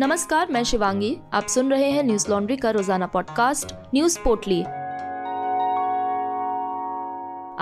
नमस्कार, मैं शिवांगी। आप सुन रहे हैं न्यूज लॉन्ड्री का रोजाना पॉडकास्ट न्यूज पोटली।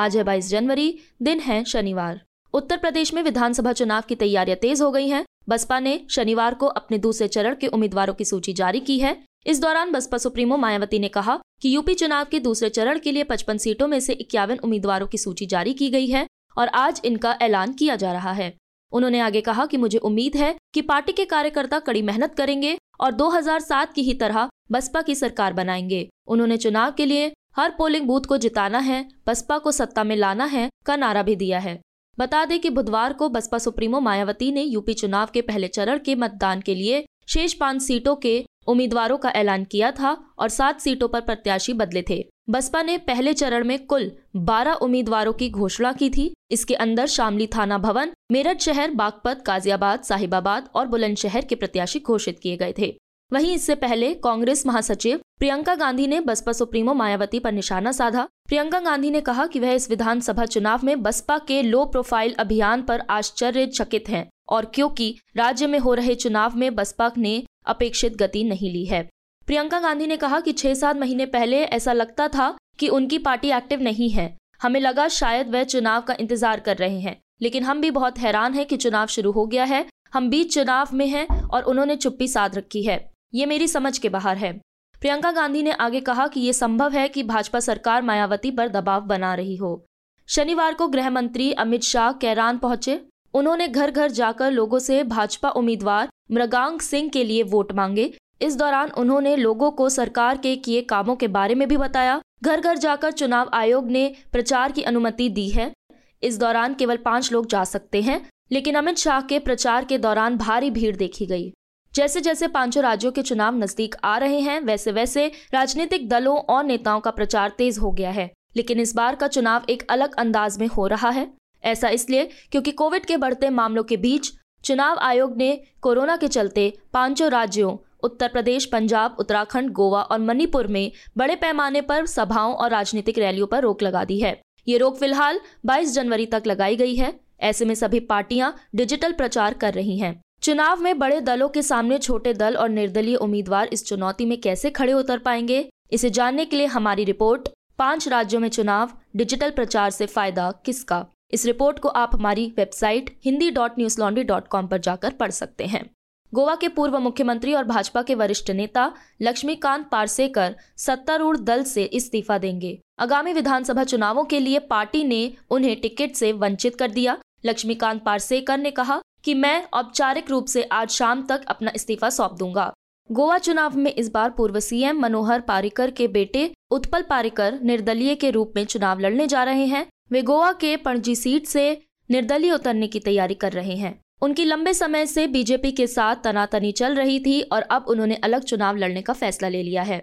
आज है 22 जनवरी, दिन है शनिवार। उत्तर प्रदेश में विधानसभा चुनाव की तैयारियां तेज हो गई हैं। बसपा ने शनिवार को अपने दूसरे चरण के उम्मीदवारों की सूची जारी की है। इस दौरान बसपा सुप्रीमो मायावती ने कहा कि यूपी चुनाव के दूसरे चरण के लिए 55 सीटों में से 51 उम्मीदवारों की सूची जारी की गई है और आज इनका ऐलान किया जा रहा है। उन्होंने आगे कहा कि मुझे उम्मीद है कि पार्टी के कार्यकर्ता कड़ी मेहनत करेंगे और 2007 की ही तरह बसपा की सरकार बनाएंगे। उन्होंने चुनाव के लिए हर पोलिंग बूथ को जिताना है, बसपा को सत्ता में लाना है का नारा भी दिया है। बता दें कि बुधवार को बसपा सुप्रीमो मायावती ने यूपी चुनाव के पहले चरण के मतदान के लिए शेष 5 सीटों के उम्मीदवारों का ऐलान किया था और 7 सीटों पर प्रत्याशी बदले थे। बसपा ने पहले चरण में कुल 12 उम्मीदवारों की घोषणा की थी। इसके अंदर शामली थाना भवन, मेरठ शहर, बागपत, गाजियाबाद, साहिबाबाद और बुलंदशहर के प्रत्याशी घोषित किए गए थे। वहीं इससे पहले कांग्रेस महासचिव प्रियंका गांधी ने बसपा सुप्रीमो मायावती पर निशाना साधा। प्रियंका गांधी ने कहा कि वह इस विधानसभा चुनाव में बसपा के लो प्रोफाइल अभियान पर आश्चर्यचकित हैं और क्योंकि राज्य में हो रहे चुनाव में बसपा ने अपेक्षित गति नहीं ली है। प्रियंका गांधी ने कहा कि 6-7 महीने पहले ऐसा लगता था कि उनकी पार्टी एक्टिव नहीं है। हमें लगा शायद वह चुनाव का इंतजार कर रहे हैं, लेकिन हम भी बहुत हैरान हैं कि चुनाव शुरू हो गया है, हम बीच चुनाव में हैं और उन्होंने चुप्पी साध रखी है। ये मेरी समझ के बाहर है। प्रियंका गांधी ने आगे कहा कि ये संभव है कि भाजपा सरकार मायावती पर दबाव बना रही हो। शनिवार को गृह मंत्री अमित शाह कैरान पहुंचे। उन्होंने घर घर जाकर लोगों से भाजपा उम्मीदवार मृगांक सिंह के लिए वोट मांगे। इस दौरान उन्होंने लोगों को सरकार के किए कामों के बारे में भी बताया। घर घर जाकर चुनाव आयोग ने प्रचार की अनुमति दी है। इस दौरान केवल 5 लोग जा सकते हैं, लेकिन अमित शाह के प्रचार के दौरान भारी भीड़ देखी गई। जैसे जैसे 5 राज्यों के चुनाव नजदीक आ रहे हैं, वैसे वैसे राजनीतिक दलों और नेताओं का प्रचार तेज हो गया है, लेकिन इस बार का चुनाव एक अलग अंदाज में हो रहा है। ऐसा इसलिए क्योंकि कोविड के बढ़ते मामलों के बीच चुनाव आयोग ने कोरोना के चलते 5 राज्यों उत्तर प्रदेश, पंजाब, उत्तराखंड, गोवा और मणिपुर में बड़े पैमाने पर सभाओं और राजनीतिक रैलियों पर रोक लगा दी है। ये रोक फिलहाल 22 जनवरी तक लगाई गई है। ऐसे में सभी पार्टियां डिजिटल प्रचार कर रही हैं। चुनाव में बड़े दलों के सामने छोटे दल और निर्दलीय उम्मीदवार इस चुनौती में कैसे खड़े उतर पाएंगे, इसे जानने के लिए हमारी रिपोर्ट 5 राज्यों में चुनाव, डिजिटल प्रचार से फायदा किसका। इस रिपोर्ट को आप हमारी वेबसाइट hindi.newslaundry.com पर जाकर पढ़ सकते हैं। गोवा के पूर्व मुख्यमंत्री और भाजपा के वरिष्ठ नेता लक्ष्मीकांत पार्सेकर सत्तारूढ़ दल से इस्तीफा देंगे। आगामी विधानसभा चुनावों के लिए पार्टी ने उन्हें टिकट से वंचित कर दिया। लक्ष्मीकांत पार्सेकर ने कहा कि मैं औपचारिक रूप से आज शाम तक अपना इस्तीफा सौंप दूंगा। गोवा चुनाव में इस बार पूर्व सीएम मनोहर पारिकर के बेटे उत्पल पारिकर निर्दलीय के रूप में चुनाव लड़ने जा रहे हैं। वे गोवा के पणजी सीट से निर्दलीय उतरने की तैयारी कर रहे हैं। उनकी लंबे समय से बीजेपी के साथ तनातनी चल रही थी और अब उन्होंने अलग चुनाव लड़ने का फैसला ले लिया है।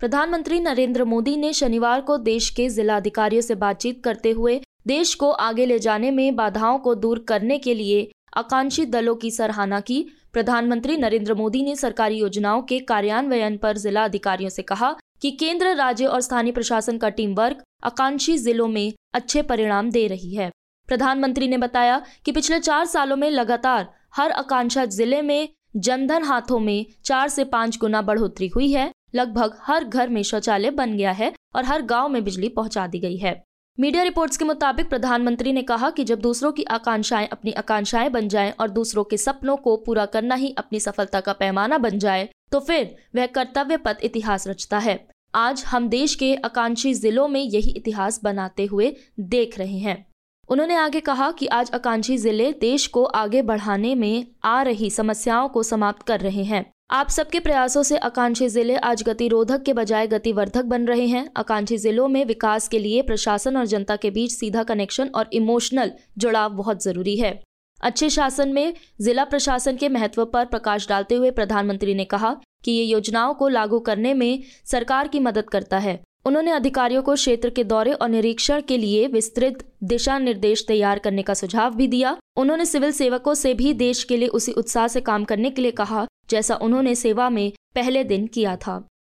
प्रधानमंत्री नरेंद्र मोदी ने शनिवार को देश के जिलाधिकारियों से बातचीत करते हुए देश को आगे ले जाने में बाधाओं को दूर करने के लिए आकांक्षी दलों की सराहना की। प्रधानमंत्री नरेंद्र मोदी ने सरकारी योजनाओं के कार्यान्वयन पर जिला अधिकारियों से कहा कि केंद्र, राज्य और स्थानीय प्रशासन का टीम वर्क आकांक्षी जिलों में अच्छे परिणाम दे रही है। प्रधानमंत्री ने बताया कि पिछले 4 सालों में लगातार हर आकांक्षा जिले में जनधन हाथों में 4 से 5 गुना बढ़ोतरी हुई है। लगभग हर घर में शौचालय बन गया है और हर गांव में बिजली पहुंचा दी गई है। मीडिया रिपोर्ट्स के मुताबिक प्रधानमंत्री ने कहा कि जब दूसरों की आकांक्षाएं अपनी आकांक्षाएं बन जाएं और दूसरों के सपनों को पूरा करना ही अपनी सफलता का पैमाना बन जाए, तो फिर वह कर्तव्य पथ इतिहास रचता है। आज हम देश के आकांक्षी जिलों में यही इतिहास बनाते हुए देख रहे हैं। उन्होंने आगे कहा कि आज आकांक्षी जिले देश को आगे बढ़ाने में आ रही समस्याओं को समाप्त कर रहे हैं। आप सबके प्रयासों से आकांक्षी जिले आज गतिरोधक के बजाय गतिवर्धक बन रहे हैं। आकांक्षी जिलों में विकास के लिए प्रशासन और जनता के बीच सीधा कनेक्शन और इमोशनल जुड़ाव बहुत जरूरी है। अच्छे शासन में जिला प्रशासन के महत्व पर प्रकाश डालते हुए प्रधानमंत्री ने कहा कि ये योजनाओं को लागू करने में सरकार की मदद करता है। उन्होंने अधिकारियों को क्षेत्र के दौरे और निरीक्षण के लिए विस्तृत दिशा निर्देश तैयार करने का सुझाव भी दिया। उन्होंने सिविल सेवकों से भी देश के लिए उसी उत्साह से काम करने के लिए कहा जैसा उन्होंने सेवा में पहले दिन किया था।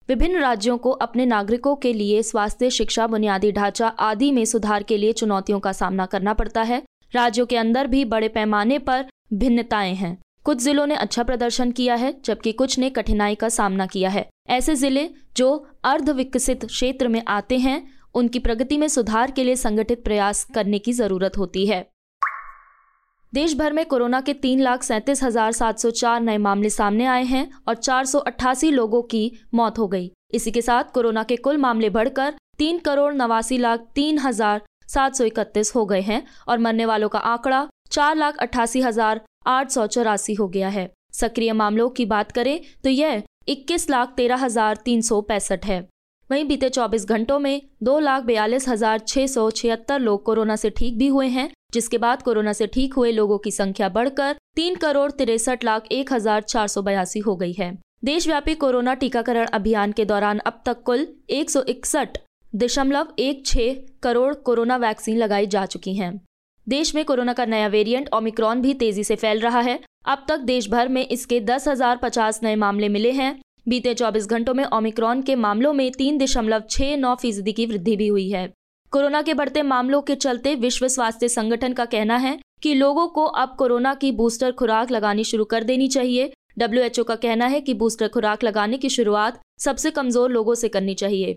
विभिन्न राज्यों को अपने नागरिकों के लिए स्वास्थ्य, शिक्षा, बुनियादी ढांचा आदि में सुधार के लिए चुनौतियों का सामना करना पड़ता है। राज्यों के अंदर भी बड़े पैमाने पर भिन्नताएं हैं। कुछ जिलों ने अच्छा प्रदर्शन किया है जबकि कुछ ने कठिनाई का सामना किया है। ऐसे जिले जो अर्धविकसित क्षेत्र में आते हैं उनकी प्रगति में सुधार के लिए संगठित प्रयास करने की जरूरत होती है। देश भर में कोरोना के 3,37,704 नए मामले सामने आए हैं और 488 लोगों की मौत हो गई। इसी के साथ कोरोना के कुल मामले बढ़कर 3,89,03,731 हो गए हैं और मरने वालों का आंकड़ा 4,88,884 हो गया है। सक्रिय मामलों की बात करें तो यह 21,13,365 है। वहीं बीते 24 घंटों में 2,42,676 लोग कोरोना से ठीक भी हुए हैं, जिसके बाद कोरोना से ठीक हुए लोगों की संख्या बढ़कर 3,63,01,482 हो गई है। देशव्यापी कोरोना टीकाकरण अभियान के दौरान अब तक कुल 161.16 करोड़ कोरोना वैक्सीन लगाई जा चुकी हैं। देश में कोरोना का नया वेरिएंट ओमिक्रॉन भी तेजी से फैल रहा है। अब तक देश भर में इसके 10,050 नए मामले मिले हैं। बीते 24 घंटों में ओमिक्रॉन के मामलों में 3.69% की वृद्धि भी हुई है। कोरोना के बढ़ते मामलों के चलते विश्व स्वास्थ्य संगठन का कहना है कि लोगों को अब कोरोना की बूस्टर खुराक लगानी शुरू कर देनी चाहिए। WHO का कहना है कि बूस्टर खुराक लगाने की शुरुआत सबसे कमजोर लोगों से करनी चाहिए।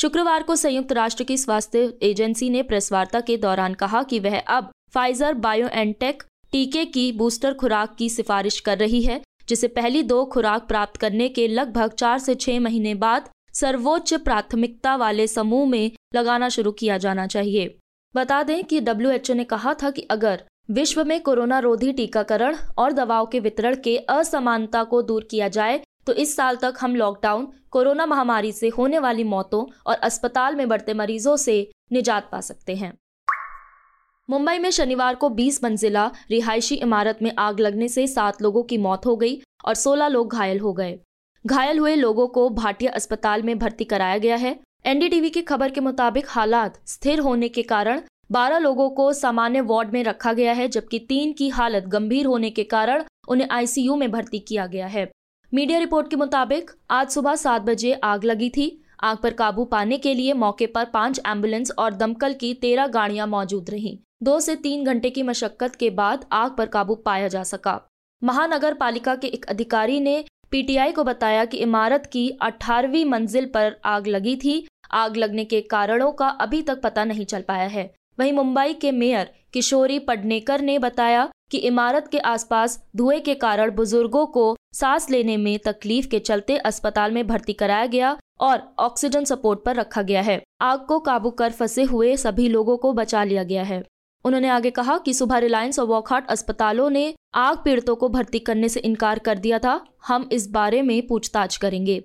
शुक्रवार को संयुक्त राष्ट्र की स्वास्थ्य एजेंसी ने प्रेस वार्ता के दौरान कहा कि वह अब फाइजर बायो एंटेक टीके की बूस्टर खुराक की सिफारिश कर रही है, जिसे पहली 2 खुराक प्राप्त करने के लगभग 4 से 6 महीने बाद सर्वोच्च प्राथमिकता वाले समूह में लगाना शुरू किया जाना चाहिए। बता दें कि WHO ने कहा था कि अगर विश्व में कोरोना रोधी टीकाकरण और दवाओं के वितरण के असमानता को दूर किया जाए तो इस साल तक हम लॉकडाउन, कोरोना महामारी से होने वाली मौतों और अस्पताल में बढ़ते मरीजों से निजात पा सकते हैं। मुंबई में शनिवार को 20 मंजिला रिहायशी इमारत में आग लगने से 7 लोगों की मौत हो गई और 16 लोग घायल हो गए। घायल हुए लोगों को भाटिया अस्पताल में भर्ती कराया गया है। NDTV की खबर के मुताबिक हालात स्थिर होने के कारण 12 लोगों को सामान्य वार्ड में रखा गया है, जबकि 3 की हालत गंभीर होने के कारण उन्हें ICU में भर्ती किया गया है। मीडिया रिपोर्ट के मुताबिक आज सुबह 7 बजे आग लगी थी। आग पर काबू पाने के लिए मौके पर 5 एम्बुलेंस और दमकल की 13 गाड़ियां मौजूद रहीं। 2 से 3 घंटे की मशक्कत के बाद आग पर काबू पाया जा सका। महानगर पालिका के एक अधिकारी ने PTI को बताया कि इमारत की 18वीं मंजिल पर आग लगी थी। आग लगने के कारणों का अभी तक पता नहीं चल पाया है। वहीं मुंबई के मेयर किशोरी पडनेकर ने बताया कि इमारत के आसपास धुएं के कारण बुजुर्गों को सांस लेने में तकलीफ के चलते अस्पताल में भर्ती कराया गया और ऑक्सीजन सपोर्ट पर रखा गया है। आग को काबू कर फंसे हुए सभी लोगों को बचा लिया गया है। उन्होंने आगे कहा कि सुबह रिलायंस और वॉकहार्ट अस्पतालों ने आग पीड़ितों को भर्ती करने से इनकार कर दिया था। हम इस बारे में पूछताछ करेंगे।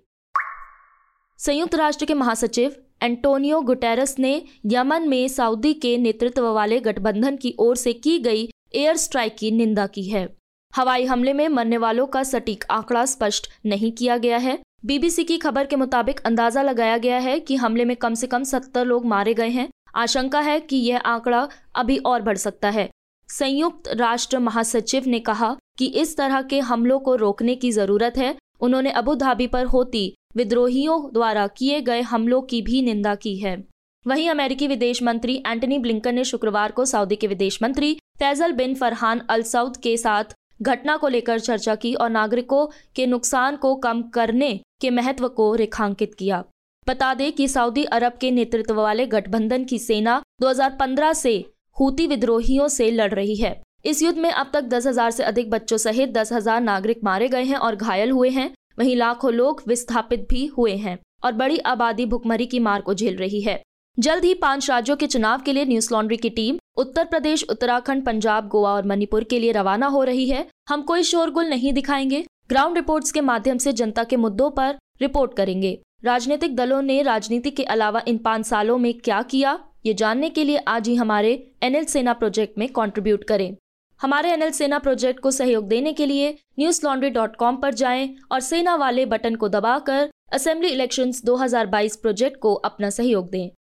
संयुक्त राष्ट्र के महासचिव एंटोनियो गुटेरस ने यमन में सऊदी के नेतृत्व वाले गठबंधन की ओर से की गई एयर स्ट्राइक की निंदा की है। हवाई हमले में मरने वालों का सटीक आंकड़ा स्पष्ट नहीं किया गया है। BBC की खबर के मुताबिक अंदाजा लगाया गया है कि हमले में कम से कम 70 लोग मारे गए हैं। आशंका है कि यह आंकड़ा अभी और बढ़ सकता है। संयुक्त राष्ट्र महासचिव ने कहा कि इस तरह के हमलों को रोकने की जरूरत है। उन्होंने अबू धाबी पर होती विद्रोहियों द्वारा किए गए हमलों की भी निंदा की है। वहीं अमेरिकी विदेश मंत्री एंटनी ब्लिंकन ने शुक्रवार को सऊदी के विदेश मंत्री फैजल बिन फरहान अल सऊद के साथ घटना को लेकर चर्चा की और नागरिकों के नुकसान को कम करने के महत्व को रेखांकित किया। बता दें कि सऊदी अरब के नेतृत्व वाले गठबंधन की सेना 2015 से हूती विद्रोहियों से लड़ रही है। इस युद्ध में अब तक 10,000 से अधिक बच्चों सहित 10,000 नागरिक मारे गए हैं और घायल हुए हैं। वहीं लाखों लोग विस्थापित भी हुए हैं और बड़ी आबादी भुखमरी की मार को झेल रही है। जल्द ही 5 राज्यों के चुनाव के लिए न्यूज लॉन्ड्री की टीम उत्तर प्रदेश, उत्तराखंड, पंजाब, गोवा और मणिपुर के लिए रवाना हो रही है। हम कोई शोरगुल नहीं दिखाएंगे। ग्राउंड रिपोर्ट्स के माध्यम से जनता के मुद्दों पर रिपोर्ट करेंगे। राजनीतिक दलों ने राजनीति के अलावा इन 5 सालों में क्या किया, ये जानने के लिए आज ही हमारे एनएल सेना प्रोजेक्ट में कंट्रीब्यूट करें। हमारे एनएल सेना प्रोजेक्ट को सहयोग देने के लिए newslaundry.com पर जाएं और सेना वाले बटन को दबाकर असेंबली इलेक्शंस 2022 प्रोजेक्ट को अपना सहयोग दें